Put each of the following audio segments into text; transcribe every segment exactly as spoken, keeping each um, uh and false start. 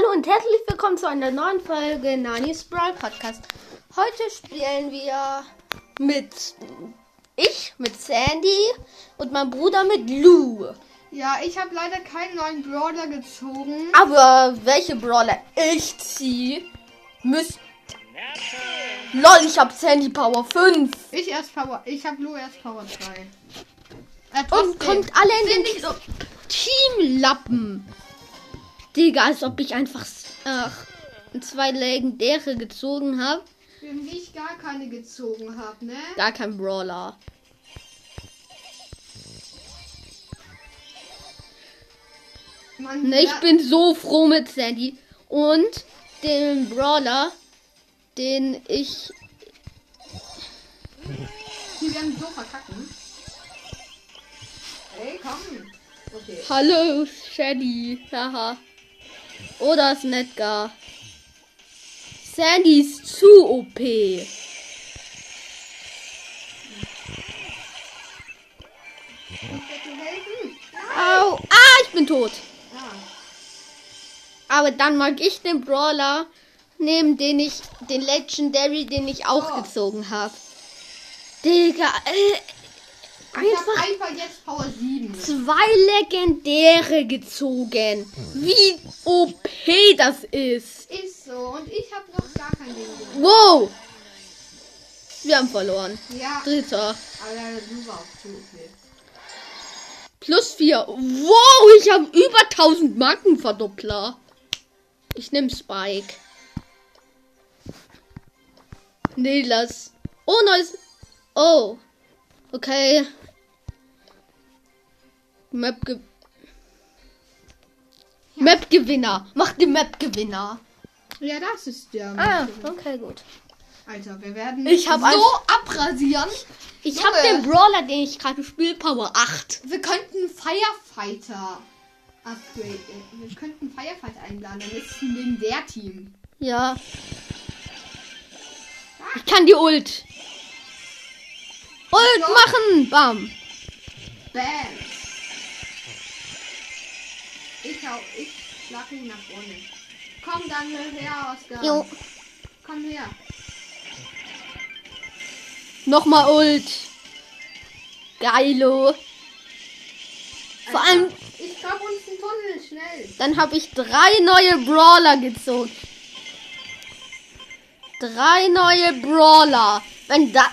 Hallo und herzlich willkommen zu einer neuen Folge Nani's Brawl Podcast. Heute spielen wir mit ich, mit Sandy und mein Bruder mit Lou. Ja, ich habe leider keinen neuen Brawler gezogen. Aber welche Brawler ich ziehe, müsst... Lol, ich habe Sandy Power fünf. Ich erst Power... Ich habe Lou erst Power drei. Ja, und kommt alle in den so Teamlappen. Digga, als ob ich einfach ach, zwei Legendäre gezogen habe. Wenn ich gar keine gezogen habe, ne? Gar kein Brawler. Mann, ne, ich bin so froh mit Sandy. Und den Brawler, den ich... Die werden so verkacken. Ey, komm. Okay. Hallo, Shelly. Haha. Oder ist Medgar. Sandy ist zu O P. Au. Ah, ich bin tot. Aber dann mag ich den Brawler nehmen, den ich, den Legendary, den ich auch oh. gezogen habe. Digga, äh, einfach, einfach jetzt Power sieben. Zwei Legendäre gezogen. Wie O P das ist. Ist so. Und ich habe noch gar kein Ding. Wow. Wir haben verloren. Ja. Dritter. Aber du warst auch zu okay. Plus vier. Wow, ich habe über tausend Markenverdoppler. Ich nehme Spike. Nee, lass. Oh, neues. Oh. Okay. Map ge- ja. Map Gewinner. Mach den Map Gewinner. Ja, das ist der Map Ah, Gewinner. Okay, gut. Alter, wir werden ich hab so ein... abrasieren. Ich Junge. hab den Brawler, den ich gerade spiele, Power acht. Wir könnten Firefighter upgraden. Wir könnten Firefighter einladen. Dann ist ein der Team. Ja. Ich kann die Ult. Ult so. machen. Bam. Bam. Ich hau, ich schlag ihn nach vorne. Komm dann her, Oskar. Jo. Komm her. Nochmal Ult. Geilo. Vor also, allem... Ich glaube uns einen Tunnel, schnell. Dann habe ich drei neue Brawler gezogen. Drei neue Brawler. Wenn, da,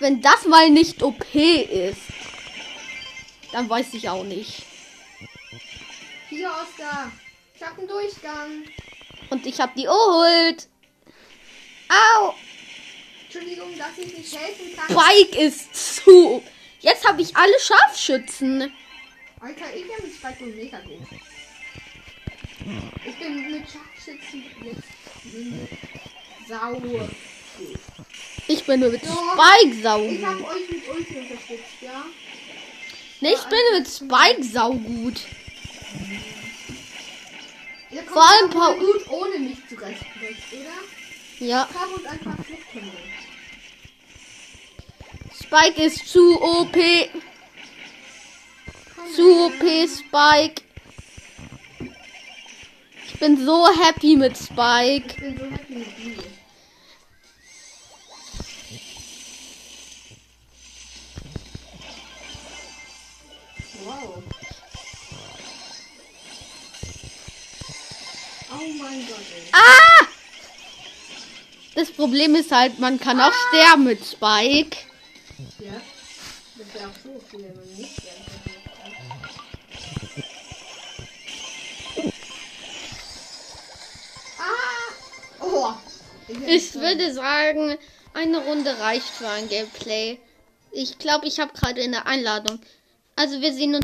wenn das mal nicht O P ist, dann weiß ich auch nicht. Hier, Oskar. Ich hab einen Durchgang. Und ich hab die Ult. Au. Entschuldigung, dass ich nicht helfen kann. Spike ist zu. Jetzt habe ich alle Scharfschützen. Alter, ich bin mit Spike und mega gut. Ich bin mit Scharfschützen jetzt sau gut. Ich bin nur mit so, Spike sau gut. Ich hab euch mit Ulti unterstützt, ja? Nee, ich ja, bin mit Spike sau gut. Ja, vor allem Power gut ohne mich zu recht, oder? Ja. Und einfach Spike ist zu O P. Komm zu her. O P Spike. Ich bin so happy mit Spike. Ich bin so happy mit dir. Wow. Oh mein Gott. Ey. Ah! Das Problem ist halt, man kann ah! auch sterben mit Spike. Ja. Das wäre auch so viel, wenn man nicht sterben kann. Ah! Oh! Ich, ich würde sagen, eine Runde reicht für ein Gameplay. Ich glaube, ich habe gerade eine Einladung. Also wir sehen uns.